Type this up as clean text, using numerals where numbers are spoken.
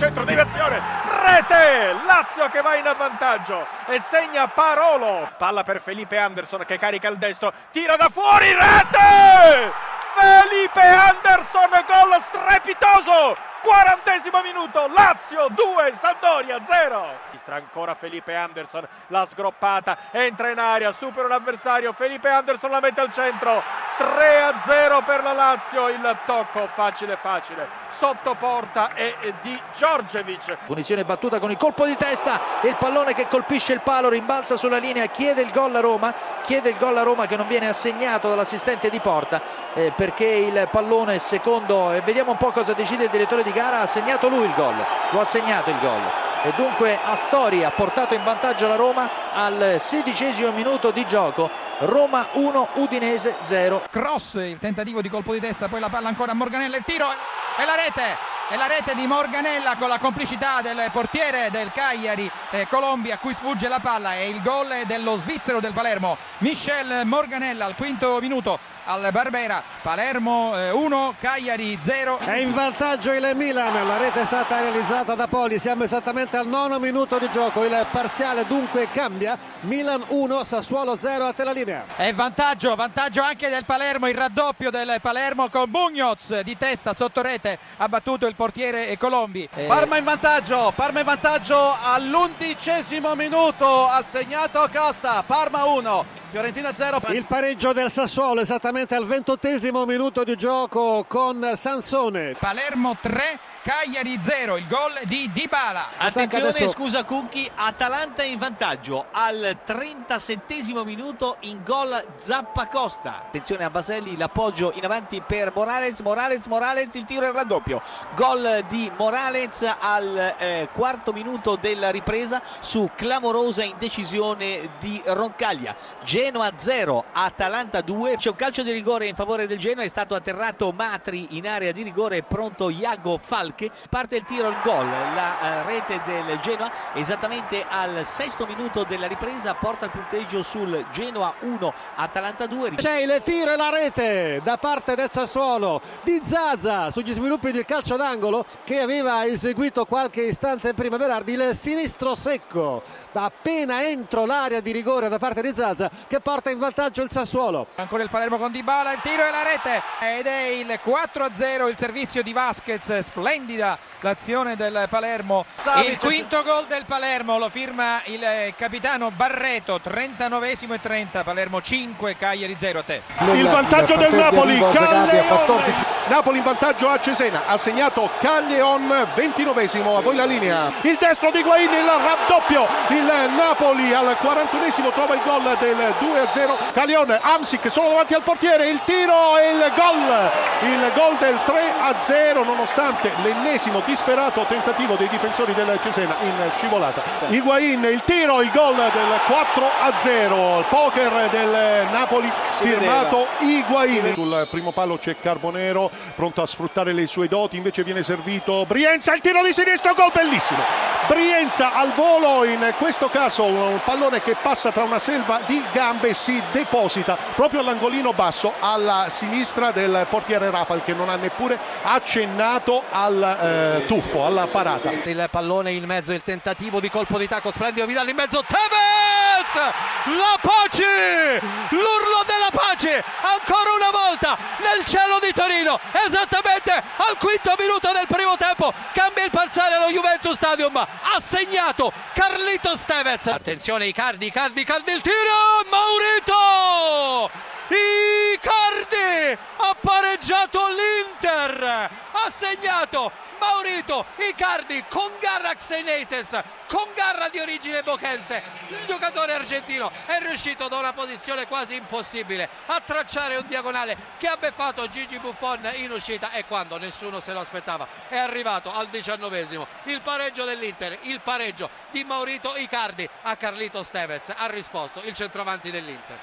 centro di azione, rete! Lazio che va in avvantaggio e segna Parolo. Palla per Felipe Anderson che carica il destro, tira da fuori, rete! Felipe Anderson, gol strepitoso! 40° minuto, Lazio 2, Sampdoria 0. Distra ancora Felipe Anderson, la sgroppata, entra in area, supera l'avversario, Felipe Anderson la mette al centro, 3-0 per la Lazio, il tocco facile, sotto porta e di Đorđević. Punizione battuta con il colpo di testa, il pallone che colpisce il palo, rimbalza sulla linea, chiede il gol a Roma che non viene assegnato dall'assistente di porta perché il pallone secondo, vediamo un po' cosa decide il direttore di gara, ha segnato il gol e dunque Astori ha portato in vantaggio la Roma al 16° minuto di gioco. Roma 1 Udinese 0. Cross, il tentativo di colpo di testa, poi la palla ancora a Morganella, il tiro e la rete. E la rete di Morganella con la complicità del portiere del Cagliari, Colombia, a cui sfugge la palla, e il gol dello svizzero del Palermo, Michel Morganella, al 5° minuto al Barbera. Palermo 1, Cagliari 0. È in vantaggio il Milan, la rete è stata realizzata da Poli, siamo esattamente al 9° minuto di gioco, il parziale dunque cambia, Milan 1, Sassuolo 0 a tela linea. È vantaggio anche del Palermo, il raddoppio del Palermo con Bugnoz di testa sotto rete, ha battuto il portiere e Colombi. Parma in vantaggio all'11° minuto, ha segnato Costa. Parma 1, Fiorentina 0. Il pareggio del Sassuolo esattamente al 28° minuto di gioco con Sansone. Palermo 3, Cagliari 0, il gol di Dybala. Attenzione, adesso... scusa Cucchi, Atalanta in vantaggio al 37° minuto, in gol Zappacosta. Attenzione a Baselli, l'appoggio in avanti per Morales, il tiro e il raddoppio. Gol di Morales al 4° minuto della ripresa su clamorosa indecisione di Roncaglia. Genoa 0, Atalanta 2. C'è un calcio di rigore in favore del Genoa, è stato atterrato Matri in area di rigore, pronto Iago Falche, parte il tiro, il gol, la rete del Genoa esattamente al 6° minuto della ripresa, porta il punteggio sul Genoa 1, Atalanta 2. C'è il tiro e la rete da parte del Sassuolo di Zaza sugli sviluppi del calcio d'angolo che aveva eseguito qualche istante prima Berardi, il sinistro secco da appena entro l'area di rigore da parte di Zaza che porta in vantaggio il Sassuolo. Ancora il Palermo con Dybala, il tiro e la rete ed è il 4-0, il servizio di Vasquez, splendida l'azione del Palermo. Il 5° gol del Palermo lo firma il capitano Barreto, 39 e 30, Palermo 5 Cagliari 0. A te il vantaggio del Napoli, Callejón. Napoli in vantaggio a Cesena, ha segnato Callejón, 29°, a voi la linea. Il destro di Higuain, il raddoppio, il Napoli al 41° trova il gol del 2-0. Callejón, Hamsik solo davanti al portiere, il tiro e il gol del 3-0, nonostante l'ennesimo disperato tentativo dei difensori del Cesena in scivolata. Higuain, il tiro, il gol del 4-0, il poker del Napoli, firmato Higuain. Sul primo palo c'è Carbonero, pronto a sfruttare le sue doti, invece viene servito Brienza, il tiro di sinistro, gol bellissimo, Brienza al volo, in questo caso un pallone che passa tra una selva di gambe, si deposita proprio all'angolino basso alla sinistra del portiere Rapal, che non ha neppure accennato al tuffo, alla parata. Il pallone in mezzo, il tentativo di colpo di tacco, splendido Vidal in mezzo, Tevez, la pace, l'urlo della pace ancora una volta nel cielo di Torino, esattamente al 5° minuto del primo tempo cambia il parziale allo Juventus Stadium, ha segnato Carlitos Tevez. Attenzione Icardi, il tiro, Maurito Icardi ha pareggiato l'Inter, ha segnato Maurito Icardi con garra xeneses, con garra di origine bochense. Il giocatore argentino è riuscito da una posizione quasi impossibile a tracciare un diagonale che ha beffato Gigi Buffon in uscita, e quando nessuno se lo aspettava è arrivato al 19°. Il pareggio dell'Inter, il pareggio di Maurito Icardi. A Carlitos Tevez ha risposto il centravanti dell'Inter.